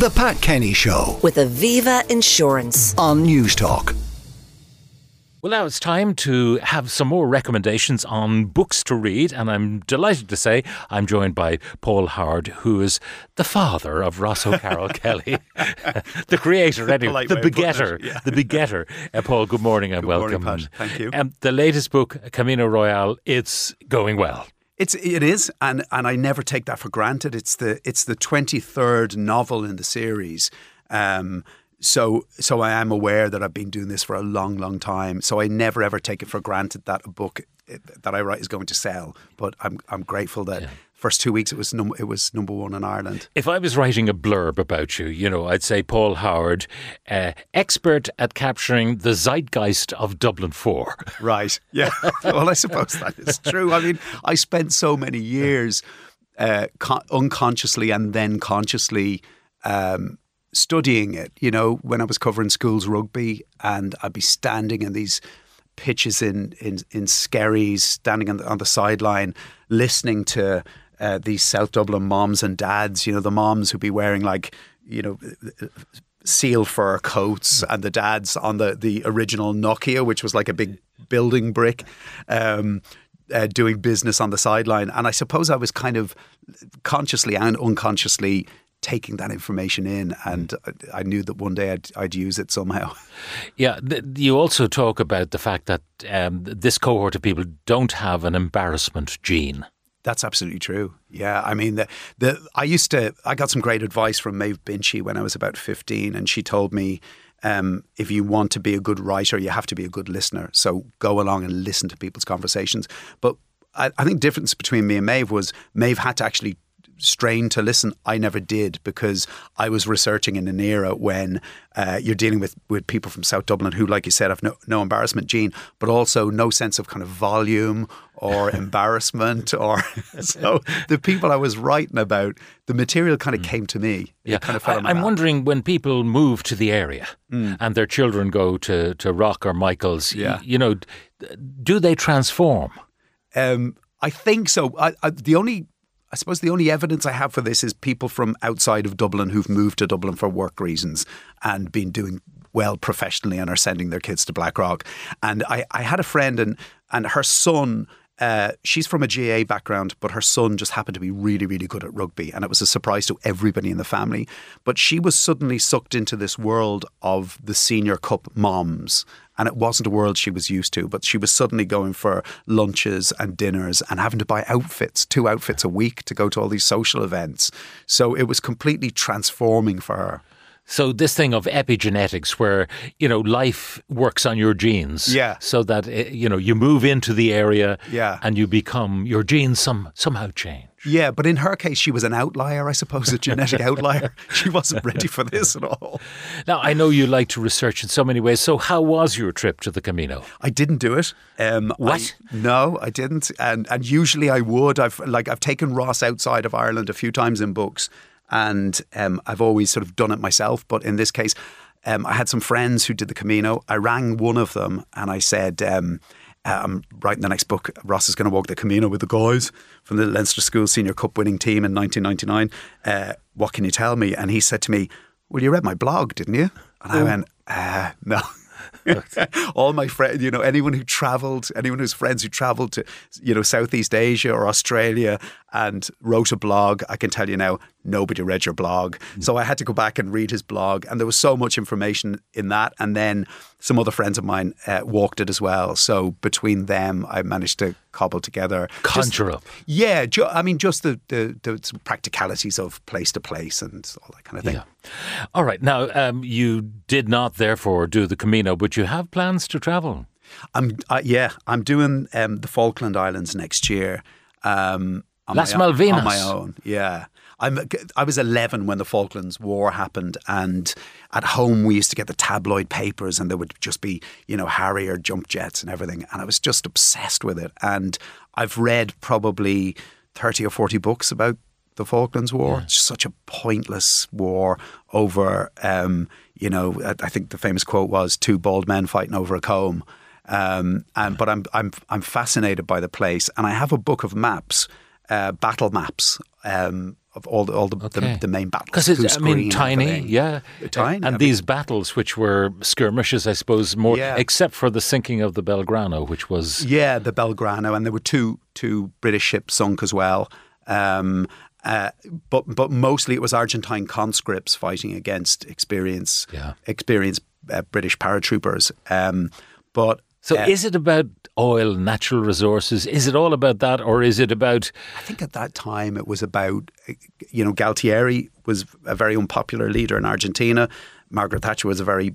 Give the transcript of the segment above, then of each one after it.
The Pat Kenny Show with Aviva Insurance on News Talk. Well, now it's time to have some more recommendations on books to read, and I'm delighted to say I'm joined by Paul Howard, who is the father of Ross O'Carroll Kelly, the creator, anyway, the begetter. Paul, good morning and welcome. Good morning, Pat. Thank you. The latest book, Camino Royale, it's going well. It is, and I never take that for granted. It's the 23rd novel in the series. So I am aware that I've been doing this for a long, long time. So I never, ever take it for granted that a book that I write is going to sell. But I'm grateful that first 2 weeks it was number one in Ireland. If I was writing a blurb about you, I'd say Paul Howard, expert at capturing the zeitgeist of Dublin 4. Right. Yeah. Well, I suppose that is true. I mean, I spent so many years unconsciously and then consciously studying it, when I was covering schools rugby, and I'd be standing in these pitches in Skerries, standing on the sideline, listening to these South Dublin moms and dads, the moms who'd be wearing seal fur coats, and the dads on the original Nokia, which was like a big building brick, doing business on the sideline. And I suppose I was kind of consciously and unconsciously taking that information in, and I knew that one day I'd use it somehow. Yeah, you also talk about the fact that this cohort of people don't have an embarrassment gene. That's absolutely true. Yeah, I mean, I got some great advice from Maeve Binchy when I was about 15, and she told me, if you want to be a good writer, you have to be a good listener. So go along and listen to people's conversations. But I think the difference between me and Maeve was Maeve had to actually strain to listen. I never did, because I was researching in an era when you're dealing with people from South Dublin who, like you said, have no embarrassment gene, but also no sense of kind of volume or embarrassment. Or so the people I was writing about, the material kind of came to me. Yeah. Kind of I'm wondering, when people move to the area and their children go to Rock or Michael's, do they transform? I think so. I suppose the only evidence I have for this is people from outside of Dublin who've moved to Dublin for work reasons and been doing well professionally and are sending their kids to Blackrock. And I had a friend and her son, she's from a GAA background, but her son just happened to be really, really good at rugby. And it was a surprise to everybody in the family. But she was suddenly sucked into this world of the Senior Cup moms. And it wasn't a world she was used to, but she was suddenly going for lunches and dinners and having to buy outfits, 2 outfits a week, to go to all these social events. So it was completely transforming for her. So this thing of epigenetics, where, life works on your genes, so that, you move into the area and you become, your genes somehow change. Yeah, but in her case, she was an outlier, I suppose, a genetic outlier. She wasn't ready for this at all. Now, I know you like to research in so many ways. So how was your trip to the Camino? I didn't do it. What? No, I didn't. And usually I would. I've taken Ross outside of Ireland a few times in books. And I've always sort of done it myself. But in this case, I had some friends who did the Camino. I rang one of them and I said, I'm writing the next book. Ross is going to walk the Camino with the guys from the Leinster School Senior Cup winning team in 1999. What can you tell me? And he said to me, well, you read my blog, didn't you? And I went, no. All my friends, anyone who's friends who travelled to, Southeast Asia or Australia and wrote a blog, I can tell you now, nobody read your blog. So I had to go back and read his blog, and there was so much information in that. And then some other friends of mine walked it as well. So between them, I managed to cobble together. Conjure up. Yeah. Just the practicalities of place to place and all that kind of thing. Yeah. All right. Now, you did not therefore do the Camino, but you have plans to travel. I'm doing the Falkland Islands next year. Las Malvinas. On my own, yeah. I was 11 when the Falklands War happened, and at home we used to get the tabloid papers, and there would just be, Harrier jump jets and everything. And I was just obsessed with it. And I've read probably 30 or 40 books about the Falklands War. Yeah. It's such a pointless war over, I think the famous quote was 2 bald men fighting over a comb. But I'm fascinated by the place, and I have a book of maps, battle maps, of all the main battles. Because, I mean, tiny. And these battles, which were skirmishes, I suppose, more, except for the sinking of the Belgrano, which was... Yeah, the Belgrano, and there were two British ships sunk as well. But mostly it was Argentine conscripts fighting against experienced British paratroopers. So is it about oil, natural resources? Is it all about that, or is it about... I think at that time it was about, Galtieri was a very unpopular leader in Argentina. Margaret Thatcher was a very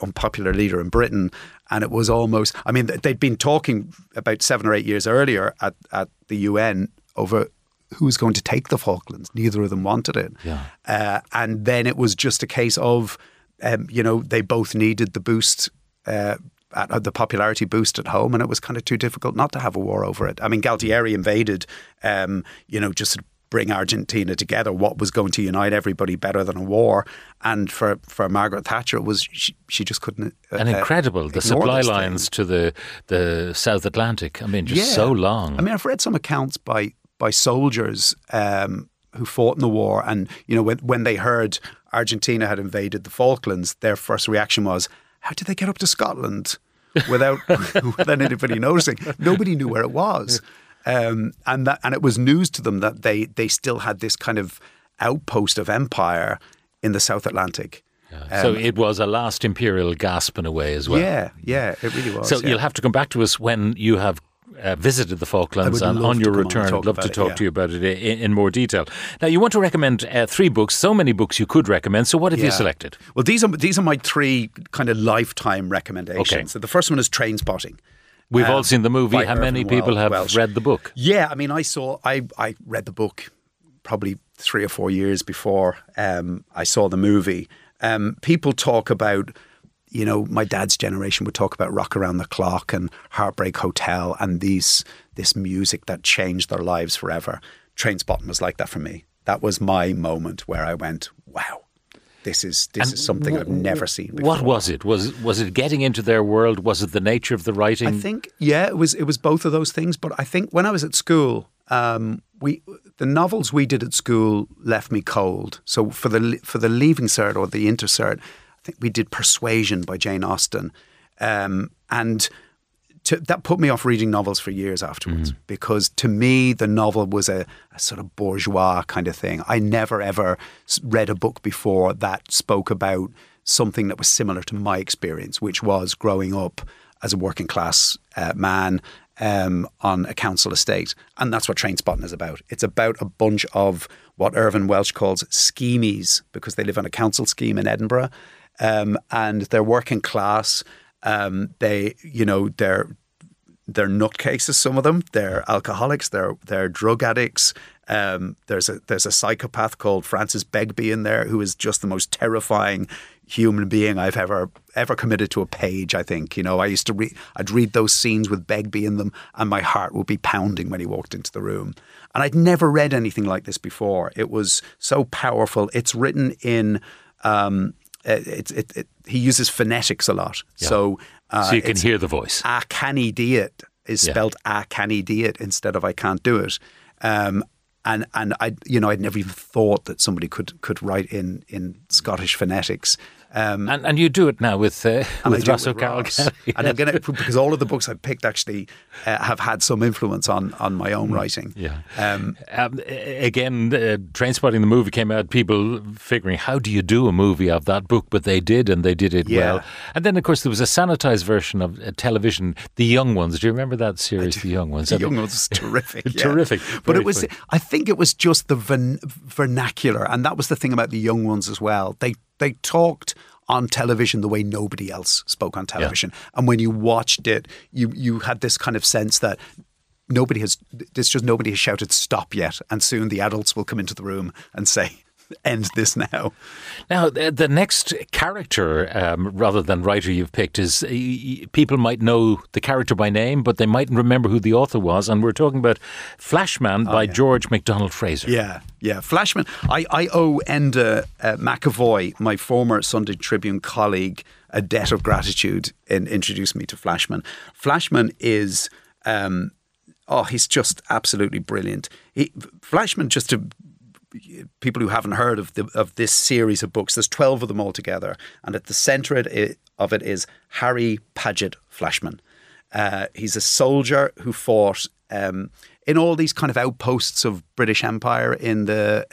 unpopular leader in Britain. And it was almost... I mean, they'd been talking about 7 or 8 years earlier at the UN over who was going to take the Falklands. Neither of them wanted it. Yeah. And then it was just a case of, they both needed the boost... the popularity boost at home, and it was kind of too difficult not to have a war over it. I mean, Galtieri invaded, just to bring Argentina together, what was going to unite everybody better than a war. And for Margaret Thatcher, it was she just couldn't. And incredible, the supply lines to the South Atlantic. I mean, so long. I mean, I've read some accounts by soldiers who fought in the war, and, when they heard Argentina had invaded the Falklands, their first reaction was, how did they get up to Scotland without anybody noticing? Nobody knew where it was. And it was news to them that they still had this kind of outpost of empire in the South Atlantic. Yeah. So it was a last imperial gasp in a way as well. Yeah, it really was. So you'll have to come back to us when you have visited the Falklands, and on your return I'd love to talk to you about it in more detail. Now, you want to recommend three books, so many books you could recommend, so what have you selected? Well, these are my three kind of lifetime recommendations. Okay. So the first one is Trainspotting. We've all seen the movie. How many people have read the book? Yeah, I mean, I read the book probably 3 or 4 years before I saw the movie. People talk about... my dad's generation would talk about Rock Around the Clock and Heartbreak Hotel and this music that changed their lives forever. Trainspotting was like that for me. That was my moment where I went, wow, this is something I've never seen before. What was it? Was it getting into their world? Was it the nature of the writing? I think, it was both of those things. But I think when I was at school, the novels we did at school left me cold. So for the Leaving Cert or the Intercert, I think we did Persuasion by Jane Austen. That put me off reading novels for years afterwards, because to me, the novel was a sort of bourgeois kind of thing. I never ever read a book before that spoke about something that was similar to my experience, which was growing up as a working class man on a council estate. And that's what Trainspotting is about. It's about a bunch of what Irvine Welsh calls schemies, because they live on a council scheme in Edinburgh. And they're working class. They're nutcases. Some of them. They're alcoholics. They're drug addicts. There's a psychopath called Francis Begbie in there, who is just the most terrifying human being I've ever committed to a page. I think I used to read those scenes with Begbie in them, and my heart would be pounding when he walked into the room. And I'd never read anything like this before. It was so powerful. It's written in. He uses phonetics a lot, so you can hear the voice. I canny do it is spelled I canny do it instead of I can't do it, and I I'd never even thought that somebody could write in Scottish phonetics. And you do it now with Ross O'Carroll Kelly. And I'm going to, because all of the books I've picked actually have had some influence on my own writing. Yeah. Trainspotting, the movie came out, people figuring, how do you do a movie of that book? But they did, and they did it well. And then, of course, there was a sanitized version of television, The Young Ones. Do you remember that series, The Young Ones? The Young Ones was terrific. Terrific. But it was, funny. I think it was just the vernacular. And that was the thing about The Young Ones as well. They talked on television the way nobody else spoke on television. Yeah. And when you watched it, you had this kind of sense that nobody has shouted stop yet, and soon the adults will come into the room and say, end this now. Now, the next character, rather than writer, you've picked is, people might know the character by name, but they mightn't remember who the author was. And we're talking about Flashman by George MacDonald Fraser. Yeah. Flashman. I owe Enda McAvoy, my former Sunday Tribune colleague, a debt of gratitude in introducing me to Flashman. Flashman is... he's just absolutely brilliant. Flashman, just to people who haven't heard of this series of books, there's 12 of them altogether, and at the centre of it is Harry Paget Flashman. He's a soldier who fought in all these kind of outposts of British Empire in the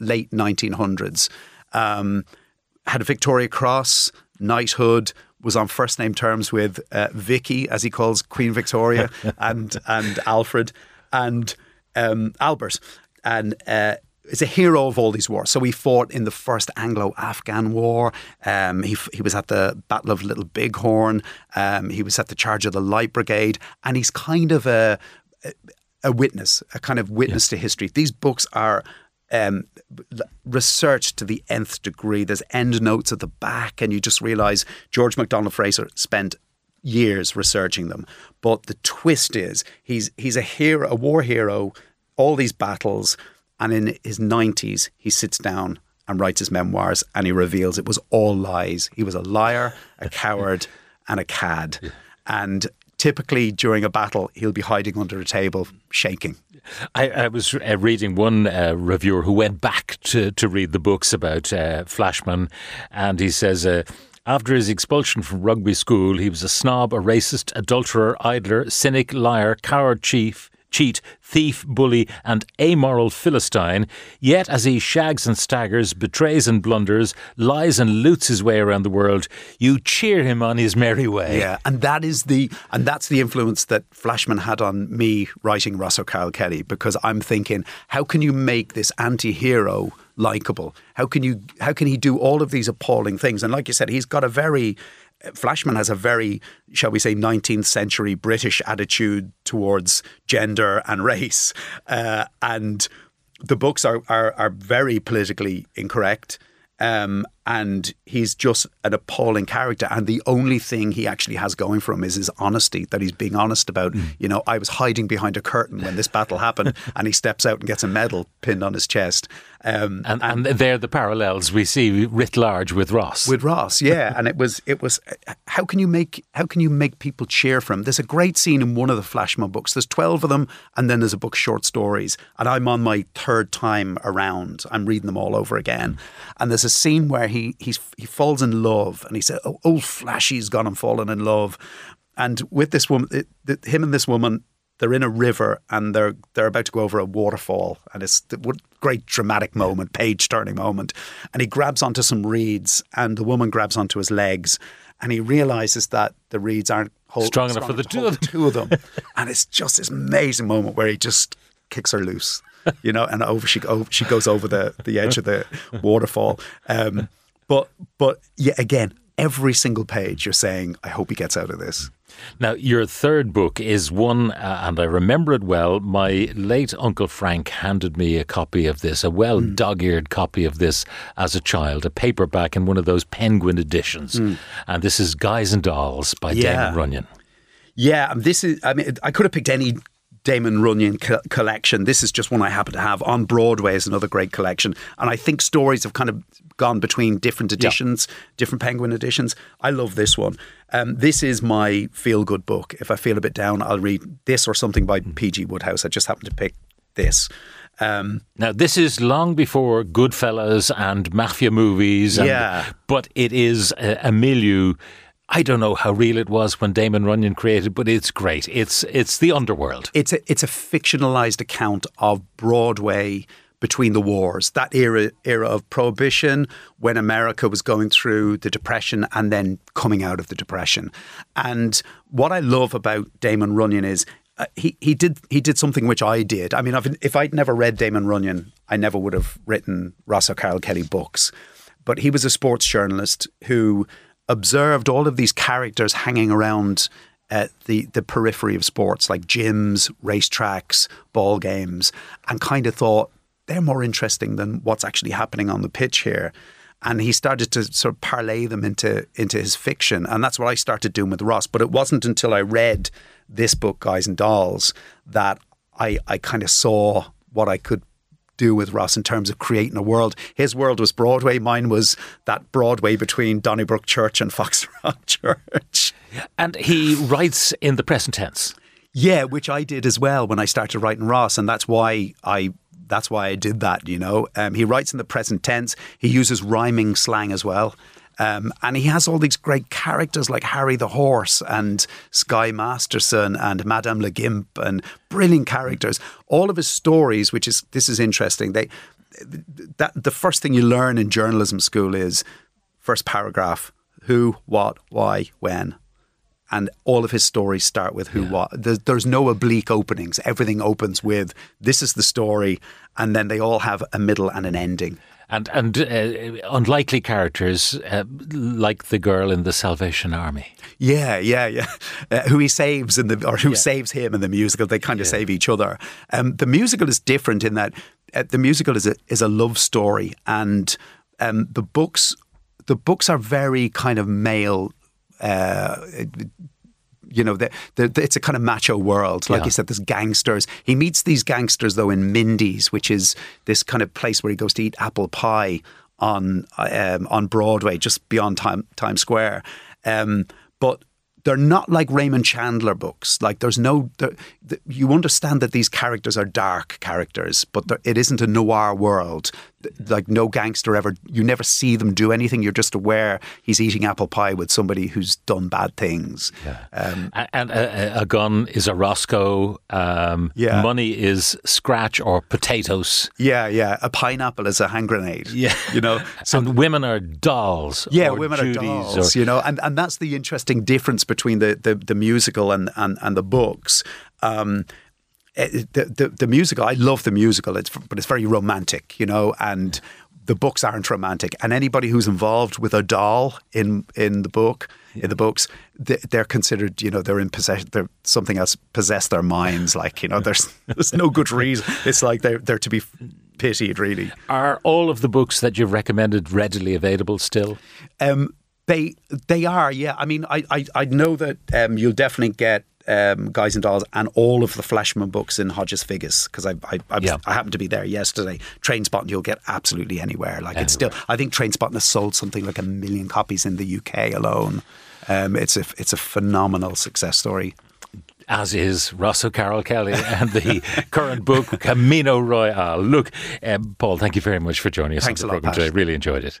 late 1900s. Had a Victoria Cross, knighthood, was on first name terms with Vicky, as he calls Queen Victoria, and Alfred and Albert, and is a hero of all these wars. So he fought in the first Anglo-Afghan War. He was at the Battle of Little Bighorn. He was at the Charge of the Light Brigade, and he's kind of a kind of witness to history. These books are researched to the nth degree. There's end notes at the back, and you just realise George MacDonald Fraser spent years researching them. But the twist is he's a hero, a war hero, all these battles, and in his 90s he sits down and writes his memoirs, and he reveals it was all lies. He was a liar, a coward, and a cad. Yeah. And typically during a battle, he'll be hiding under a table, shaking. I was reading one reviewer who went back to read the books about Flashman, and he says, after his expulsion from rugby school, he was a snob, a racist, adulterer, idler, cynic, liar, coward, cheat, thief, bully, and amoral Philistine. Yet as he shags and staggers, betrays and blunders, lies and loots his way around the world, you cheer him on his merry way. Yeah, and that's the influence that Flashman had on me writing Ross O'Carroll Kelly, because I'm thinking, how can you make this anti-hero likeable? How can he do all of these appalling things? And like you said, Flashman has a very, shall we say, 19th century British attitude towards gender and race. And the books are very politically incorrect. And he's just an appalling character. And the only thing he actually has going for him is his honesty, that he's being honest about, I was hiding behind a curtain when this battle happened, and he steps out and gets a medal pinned on his chest. And they're the parallels we see writ large with Ross. With Ross, yeah. And it was how can you make people cheer for him? There's a great scene in one of the Flashman books. There's 12 of them, and then there's a book, Short Stories. And I'm on my third time around. I'm reading them all over again. And there's a scene where he falls in love, and he said, "Oh, old Flashy's gone and fallen in love," and with this woman, him and this woman, they're in a river, and they're about to go over a waterfall, and it's a great dramatic moment, page turning moment, and he grabs onto some reeds, and the woman grabs onto his legs, and he realizes that the reeds aren't strong enough for the two of them, and it's just this amazing moment where he just kicks her loose. And she goes over the edge of the waterfall. But yeah, again, every single page you're saying, I hope he gets out of this. Now, your third book is one, and I remember it well, my late Uncle Frank handed me a copy of this, a dog-eared copy of this as a child, a paperback in one of those Penguin editions. And this is Guys and Dolls by Damon Runyon. Yeah, I could have picked any Damon Runyon collection. This is just one I happen to have. On Broadway is another great collection. And I think stories have kind of gone between different editions, different Penguin editions. I love this one. This is my feel-good book. If I feel a bit down, I'll read this or something by P.G. Woodhouse. I just happen to pick this. Now, this is long before Goodfellas and mafia movies. But it is a milieu. I don't know how real it was when Damon Runyon created, but it's great. It's the underworld. It's a fictionalized account of Broadway between the wars, that era of Prohibition, when America was going through the Depression and then coming out of the Depression. And what I love about Damon Runyon is he did something which I did. I mean, if I'd never read Damon Runyon, I never would have written Ross O'Carroll Kelly books. But he was a sports journalist who observed all of these characters hanging around the periphery of sports, like gyms, racetracks, ball games, and kind of thought, they're more interesting than what's actually happening on the pitch here. And he started to sort of parlay them into his fiction. And that's what I started doing with Ross. But it wasn't until I read this book, Guys and Dolls, that I kind of saw what I could do with Ross in terms of creating a world. His world was Broadway. Mine was that Broadway between Donnybrook Church and Foxtrot Church. And he writes in the present tense. Yeah, which I did as well when I started writing Ross. And that's why I That's why I did that, you know. He writes in the present tense. He uses rhyming slang as well. And he has all these great characters like Harry the Horse and Skye Masterson and Madame Le Gimp and brilliant characters. All of his stories, which is, this is interesting. The first thing you learn in journalism school is first paragraph, who, what, why, when. And all of his stories start with who, what. There's no oblique openings. Everything opens with this is the story. And then they all have a middle and an ending. And unlikely characters like the girl in the Salvation Army. Who he saves in the, or who saves him in the musical. They kind of save each other. The musical is different in that the musical is a love story, and the books are very kind of male. You know, it's a kind of macho world. Like you said, there's gangsters. He meets these gangsters, though, in Mindy's, which is this kind of place where he goes to eat apple pie on Broadway, just beyond Times Square. But they're not like Raymond Chandler books. Like, there's no... you understand that these characters are dark characters, but it isn't a noir world. Like, no gangster ever... You never see them do anything. You're just aware he's eating apple pie with somebody who's done bad things. Yeah. And a gun is a Roscoe. Money is scratch or potatoes. A pineapple is a hand grenade. You know? So and women are dolls. Or women Judy's are dolls, or, you know? And that's the interesting difference between the musical and the books. The musical, I love the musical, but it's very romantic, you know, and the books aren't romantic. And anybody who's involved with a doll in the books, they're considered, you know, they're in possession. They're something else possessed their minds. Like, you know, there's no good reason. It's like they're to be pitied, really. Are all of the books that you've recommended readily available still? They are, yeah. I mean, I know that you'll definitely get Guys and Dolls and all of the Flashman books in Hodges Figgis, because I happened to be there yesterday. Trainspotting you'll get absolutely anywhere. Like anywhere. It's still, I think Trainspotting has sold something like 1 million copies in the UK alone. It's a phenomenal success story. As is Ross O'Carroll Kelly and the current book Camino Royale. Look, Paul, thank you very much for joining us on the program today. Really enjoyed it.